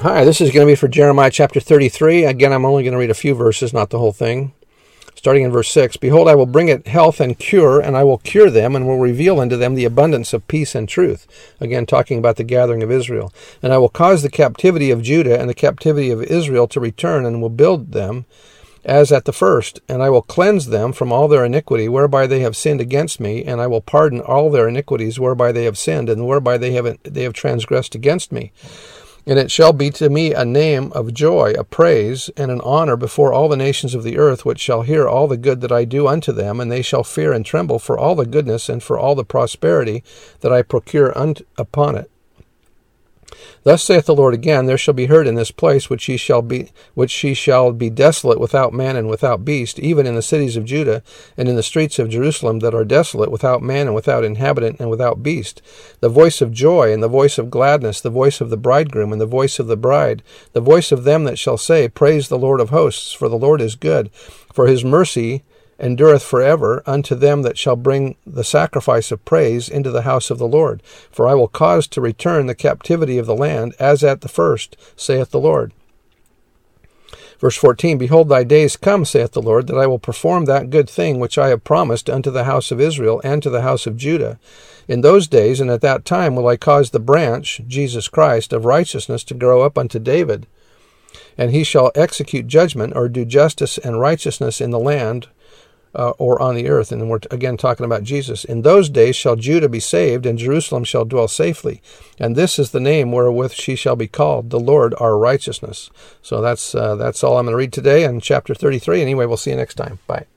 Hi, this is going to be for Jeremiah chapter 33. Again, I'm only going to read a few verses, not the whole thing. Starting in verse 6, "Behold, I will bring it health and cure, and I will cure them, and will reveal unto them the abundance of peace and truth." Again, talking about the gathering of Israel. "And I will cause the captivity of Judah and the captivity of Israel to return, and will build them as at the first, and I will cleanse them from all their iniquity whereby they have sinned against me, and I will pardon all their iniquities whereby they have sinned, and whereby they have transgressed against me. And it shall be to me a name of joy, a praise, and an honor before all the nations of the earth, which shall hear all the good that I do unto them, and they shall fear and tremble for all the goodness and for all the prosperity that I procure upon it. Thus saith the Lord again, there shall be heard in this place which she shall be desolate without man and without beast, even in the cities of Judah, and in the streets of Jerusalem that are desolate, without man and without inhabitant and without beast. The voice of joy and the voice of gladness, the voice of the bridegroom and the voice of the bride, the voice of them that shall say, Praise the Lord of hosts, for the Lord is good, for his mercy endureth forever, unto them that shall bring the sacrifice of praise into the house of the Lord. For I will cause to return the captivity of the land, as at the first, saith the Lord." Verse 14, "Behold, thy days come, saith the Lord, that I will perform that good thing which I have promised unto the house of Israel and to the house of Judah. In those days and at that time will I cause the branch, Jesus Christ, of righteousness to grow up unto David, and he shall execute judgment, or do justice and righteousness in the land, or on the earth." And we're again talking about Jesus. "In those days shall Judah be saved, and Jerusalem shall dwell safely. And this is the name wherewith she shall be called, the Lord our righteousness." So that's all I'm going to read today in chapter 33. Anyway, we'll see you next time. Bye.